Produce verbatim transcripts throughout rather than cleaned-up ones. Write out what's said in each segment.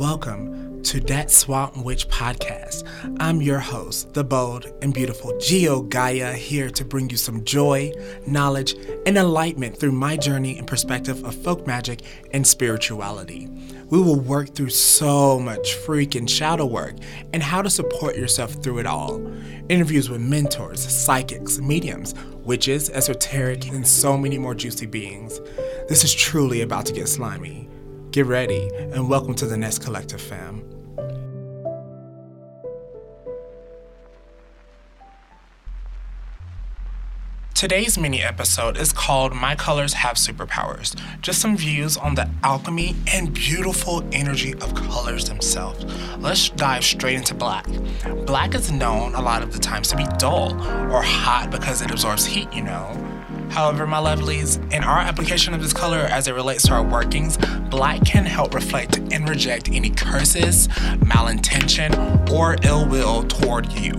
Welcome to That Swamp Witch Podcast. I'm your host, the bold and beautiful Geo Gaia, here to bring you some joy, knowledge, and enlightenment through my journey and perspective of folk magic and spirituality. We will work through so much freaking shadow work and how to support yourself through it all. Interviews with mentors, psychics, mediums, witches, esoteric, and so many more juicy beings. This is truly about to get slimy. Get ready, and welcome to the Nest Collective, fam. Today's mini episode is called My Colors Have Superpowers. Just some views on the alchemy and beautiful energy of colors themselves. Let's dive straight into black. Black is known a lot of the times to be dull or hot because it absorbs heat, you know. However, my lovelies, in our application of this color as it relates to our workings, black can help reflect and reject any curses, malintention, or ill will toward you,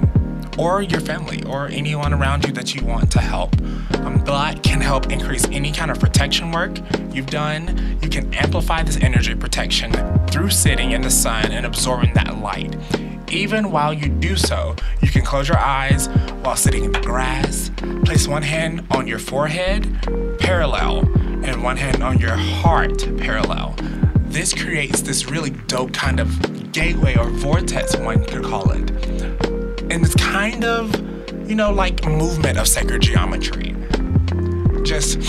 or your family, or anyone around you that you want to help. Um, black can help increase any kind of protection work you've done. You can amplify this energy protection through sitting in the sun and absorbing that light. Even while you do so, you can close your eyes while sitting in the grass, place one hand on your forehead, parallel, and one hand on your heart, parallel. This creates this really dope kind of gateway or vortex, one could call it. And it's kind of, you know, like movement of sacred geometry. Just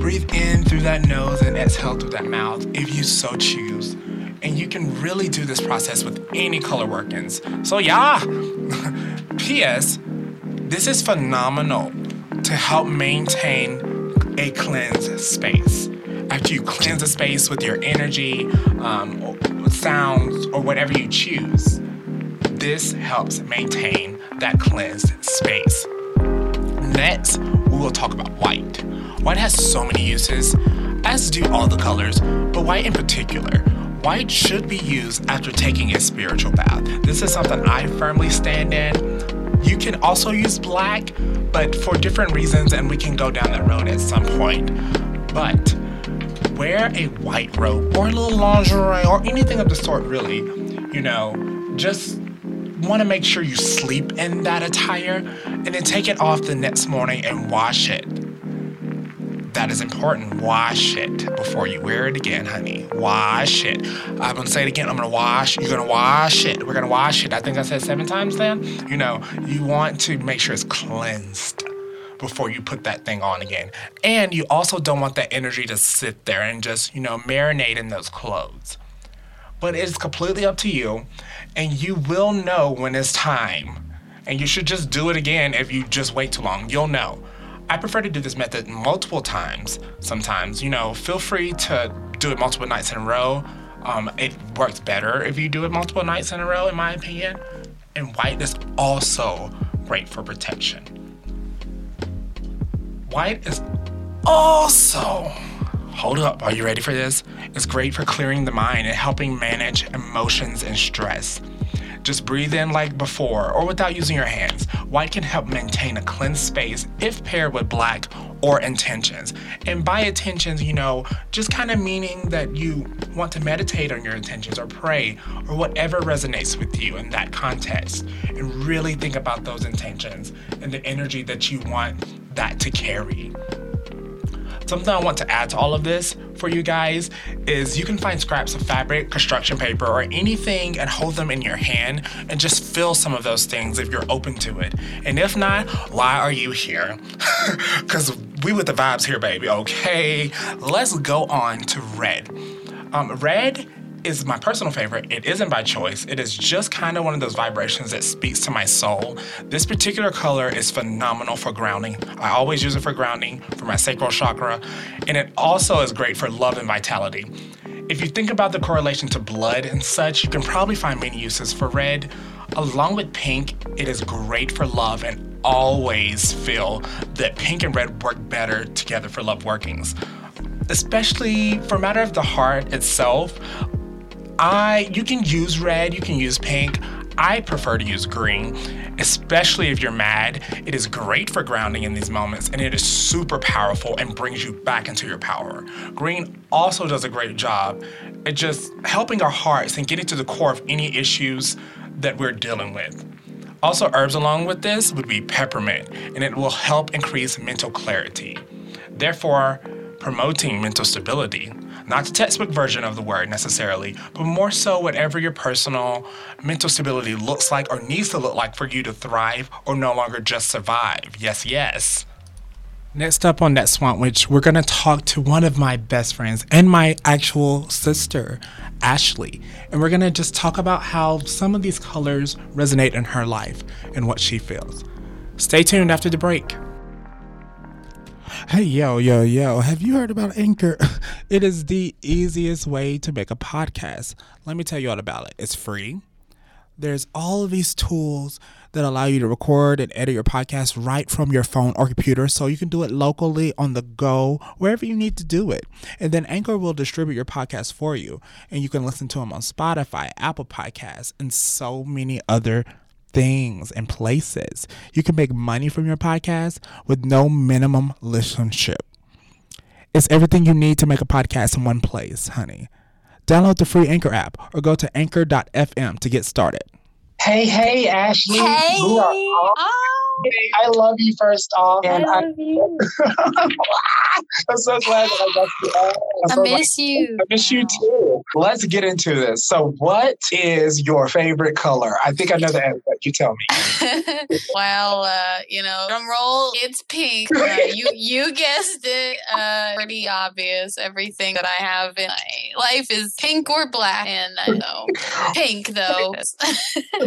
breathe in through that nose and exhale through that mouth if you so choose. And you can really do this process with any color workings. So yeah, P S this is phenomenal to help maintain a cleansed space. After you cleanse a space with your energy, um, or sounds, or whatever you choose, this helps maintain that cleansed space. Next, we will talk about white. White has so many uses, as do all the colors, but white in particular. White should be used after taking a spiritual bath. This is something I firmly stand in. You can also use black, but for different reasons, and we can go down that road at some point. But wear a white robe or a little lingerie or anything of the sort, really. You know, just want to make sure you sleep in that attire and then take it off the next morning and wash it. That is important. Wash it before you wear it again, honey. Wash it. I'm going to say it again. I'm going to wash. You're going to wash it. We're going to wash it. I think I said seven times then. You know, you want to make sure it's cleansed before you put that thing on again. And you also don't want that energy to sit there and just, you know, marinate in those clothes. But it's completely up to you. And you will know when it's time. And you should just do it again if you just wait too long. You'll know. I prefer to do this method multiple times sometimes. You know, feel free to do it multiple nights in a row. Um, it works better if you do it multiple nights in a row, in my opinion. And white is also great for protection. White is also, hold up, are you ready for this? It's great for clearing the mind and helping manage emotions and stress. Just breathe in like before or without using your hands. White can help maintain a cleansed space if paired with black or intentions. And by intentions, you know, just kind of meaning that you want to meditate on your intentions or pray or whatever resonates with you in that context. And really think about those intentions and the energy that you want that to carry. Something I want to add to all of this for you guys is you can find scraps of fabric, construction paper, or anything and hold them in your hand and just feel some of those things if you're open to it. And if not, why are you here? Because we with the vibes here, baby, okay? Let's go on to red. Um, red is my personal favorite. It isn't by choice. It is just kind of one of those vibrations that speaks to my soul. This particular color is phenomenal for grounding. I always use it for grounding, for my sacral chakra, and it also is great for love and vitality. If you think about the correlation to blood and such, you can probably find many uses for red. Along with pink, it is great for love, and always feel that pink and red work better together for love workings. Especially for matter of the heart itself, I, you can use red, you can use pink. I prefer to use green, especially if you're mad. It is great for grounding in these moments, and it is super powerful and brings you back into your power. Green also does a great job at just helping our hearts and getting to the core of any issues that we're dealing with. Also, herbs along with this would be peppermint, and it will help increase mental clarity, therefore promoting mental stability. Not the textbook version of the word necessarily, but more so whatever your personal mental stability looks like or needs to look like for you to thrive or no longer just survive. Yes, yes. Next up on That Swamp Witch, we're going to talk to one of my best friends and my actual sister, Ashley. And we're going to just talk about how some of these colors resonate in her life and what she feels. Stay tuned after the break. Hey, yo, yo, yo, have you heard about Anchor? It is the easiest way to make a podcast. Let me tell you all about it. It's free. There's all of these tools that allow you to record and edit your podcast right from your phone or computer, so you can do it locally, on the go, wherever you need to do it. And then Anchor will distribute your podcast for you, and you can listen to them on Spotify, Apple Podcasts, and so many other things and places. You can make money from your podcast with no minimum listenership. It's everything you need to make a podcast in one place, honey. Download the free Anchor app or go to anchor dot f m to get started. Hey, hey, Ashley. Hey. You are awesome. Oh. I love you first off. And I love I- you. I'm so glad that I got you. I, I so miss glad. you. I miss you too. Let's get into this. So what is your favorite color? I think I know the answer, but you tell me. Well, uh, you know, drum roll, it's pink. Uh, you you guessed it. Uh, pretty obvious. Everything that I have in my life is pink or black. And I know. Pink, though.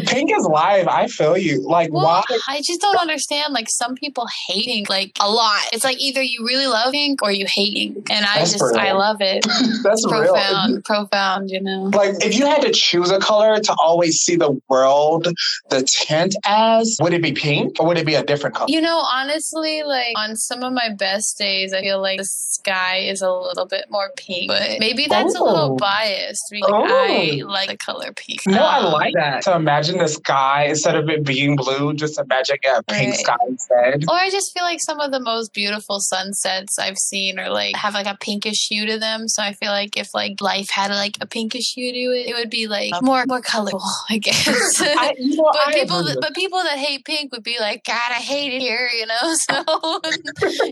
Pink is live. I feel you. Like, well, why? I just don't understand, like, some people hating, like, a lot. It's like either you really love pink or you hate pink. And I That's just, real. I love it. That's profound, real. profound, you know. Like, if you had to choose a color to always see the world, the tint as, would it be pink or would it be a different color? You know, honestly, like, on some of my best days, I feel like the sky is a little bit more pink. But maybe that's oh. a little biased. Like, oh. I like the color pink. No, um, I like that. So imagine the sky, instead of it being blue, just imagine a pink right. sky instead. Or I just feel like some of the most beautiful sunsets I've seen are like, have like a pinkish hue to them. So I feel like if like life had like a pinkish hue to it, it would be like more more colorful, I guess. I, you know, but I people, that, but people that hate pink would be like, God, I hate it here, you know. So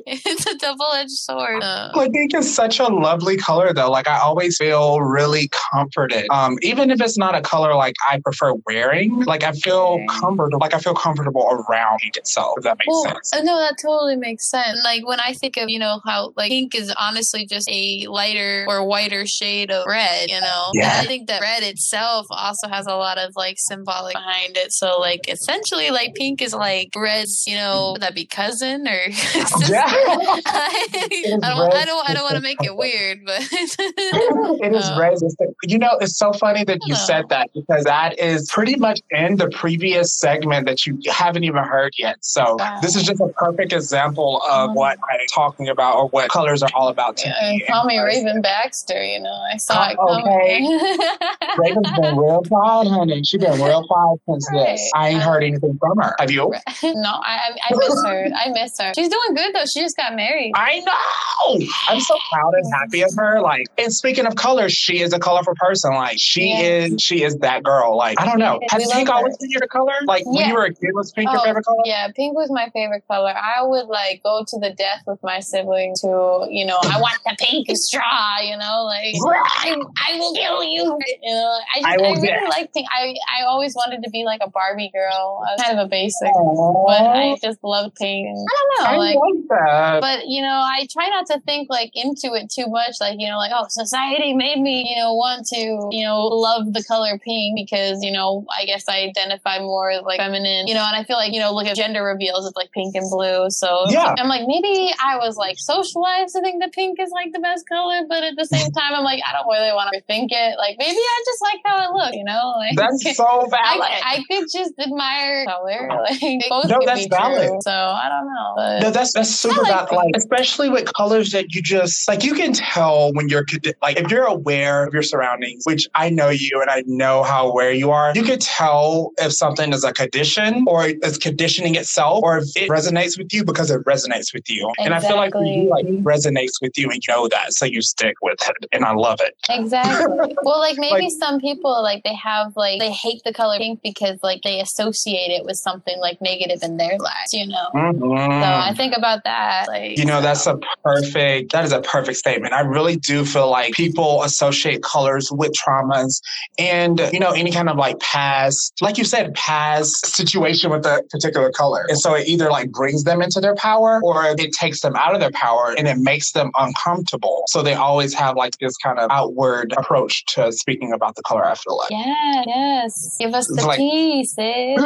it's a double-edged sword. Uh, like pink is such a lovely color, though. Like I always feel really comforted, um, even if it's not a color like I prefer wearing. Like I feel comfortable. Like I feel comfortable around itself. If that makes well, sense. No, that totally makes sense. Like when I think of, you know, how like pink is honestly just a lighter or whiter shade of red, you know. Yeah. I think that red itself also has a lot of like symbolic behind it. So like essentially like pink is like red's, you know, would that be cousin or sister? Yeah. I, don't, I don't I don't want to make it weird, but it is um, red. You know, it's so funny that you said that, because that is pretty much in the previous segment that you haven't even heard yet. So wow. This is just a perfect example of um, what I'm talking about or what colors are all about to yeah, me. Call me Raven Baxter, you know. I saw it coming. Okay. Raven's been real proud, honey. She's been real proud since right. this. I ain't um, heard anything from her. Have you? No, I, I miss her. I miss her. She's doing good, though. She just got married. I know. I'm so proud and happy of her. Like, and speaking of colors, she is a colorful person. Like, she yes. is she is that girl. Like, I don't know. Has we pink always been your color? Like, yeah. when you were a kid, was pink oh, your favorite color? Yeah, pink was my favorite color. I would, like, go to the death with my siblings to, you know, I want the pink straw, you know? Like, I, I will kill you. You know, I, just, I, I really get. Like pink. I, I always wanted to be, like, a Barbie girl. I was kind of a basic. Aww. But I just loved pink. I don't know. I like, like that. But, you know, I try not to think, like, into it too much. Like, you know, like, oh, society made me, you know, want to, you know, love the color pink because, you know, I guess I identify more as like feminine, you know, and I feel like, you know, look at gender reveals, it's like pink and blue. So yeah. I'm like, maybe I was like socialized to think that pink is like the best color, but at the same time, I'm like, I don't really want to think it. Like, maybe I just like how it looks, you know? Like, that's so valid. I, I could just admire color. Like, both no, that's valid. True, so I don't know. But no, that's, that's super like valid. Like, especially with colors that you just, like, you can tell when you're, like, if you're aware of your surroundings, which I know you and I know how aware you are, you could tell tell if something is a condition or is conditioning itself, or if it resonates with you because it resonates with you. Exactly. And I feel like you like resonates with you and you know that, so you stick with it. And I love it. Exactly. Well, like maybe like, some people like they have like they hate the color pink because like they associate it with something like negative in their lives, you know. Mm-hmm. So I think about that. Like, you know, that's a perfect. That is a perfect statement. I really do feel like people associate colors with traumas and, you know, any kind of like past, like you said, past situation with a particular color. And so it either like brings them into their power or it takes them out of their power and it makes them uncomfortable. So they always have like this kind of outward approach to speaking about the color, I feel like. Yeah, yes. Give us the key, sis.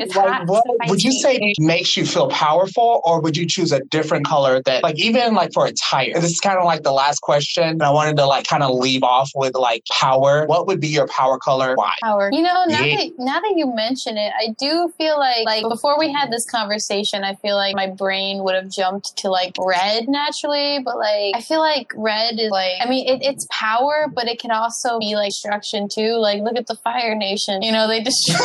It's like, what would you say makes you feel powerful, or would you choose a different color that like even like for attire? This is kind of like the last question. And I wanted to like kind of leave off with like power. What would be your power color? Why? Power. You know, now, yeah. that, now that you mention it, I do feel like like before we had this conversation, I feel like my brain would have jumped to like red naturally, but like I feel like red is like, I mean, it, it's power, but it can also be like destruction too. Like look at the Fire Nation. You know, they destroy.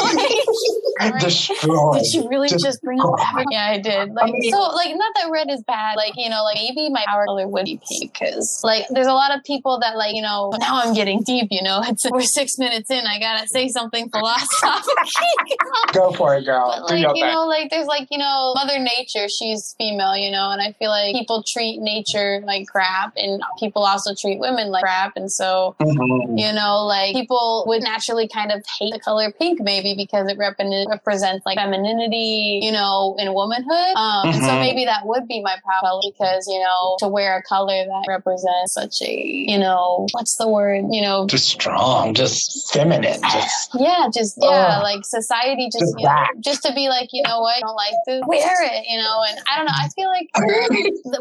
Like, destroy. Did you really just, just bring up everything? Yeah, I did. Like I mean, so, like not that red is bad. Like you know, like maybe my power color would be pink because like there's a lot of people that like you know. Now I'm getting deep. You know, it's we're six minutes in. I gotta say something philosophical. Go for it, girl. But, like you know, like there's like you know, Mother Nature. She's female, you know, and I feel like people treat nature like crap, and people also treat women like crap, and so mm-hmm. you know, like people would naturally kind of hate the color pink maybe because it rep- represents like femininity, you know, and womanhood. Um, mm-hmm. And so maybe that would be my power because, you know, to wear a color that represents such a, you know, what's the word, you know, just strong, just feminine, just yeah, just yeah, uh, like society just just, you know, just to be like, you know what, I don't like to wear it, you know, and I don't know, I feel like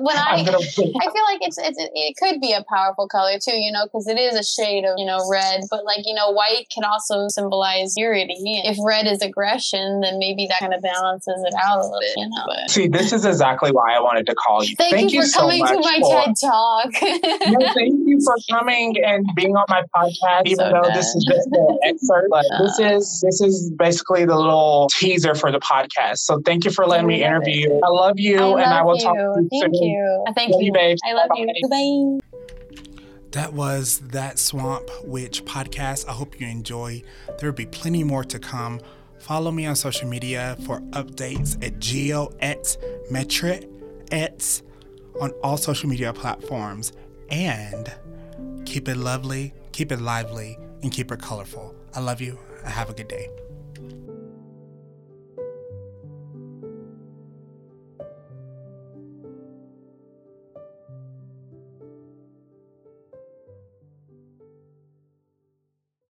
when I, I feel like it's, it's it could be a powerful color too, you know, because it is a shade of, you know, red, but like, you know, white can also symbolize purity. If red is aggression, then maybe that kind of balances it out a little bit, you know. But, see, this is exactly why I wanted to call you. Thank, thank you, you for so coming to my for, TED Talk. No, thank you for coming and being on my podcast, even so though done. This is just an excerpt. But uh, this is this is basically the little teaser for the podcast. So thank you for letting me interview. It. I love you, I love and I will you. Talk to you thank soon. You. Thank love you. Babe. I love Bye. You. Bye. That was That Swamp Witch Podcast. I hope you enjoy. There will be plenty more to come. Follow me on social media for updates at GeoEtsmetric Ets on all social media platforms. And keep it lovely, keep it lively, and keep it colorful. I love you. Have a good day.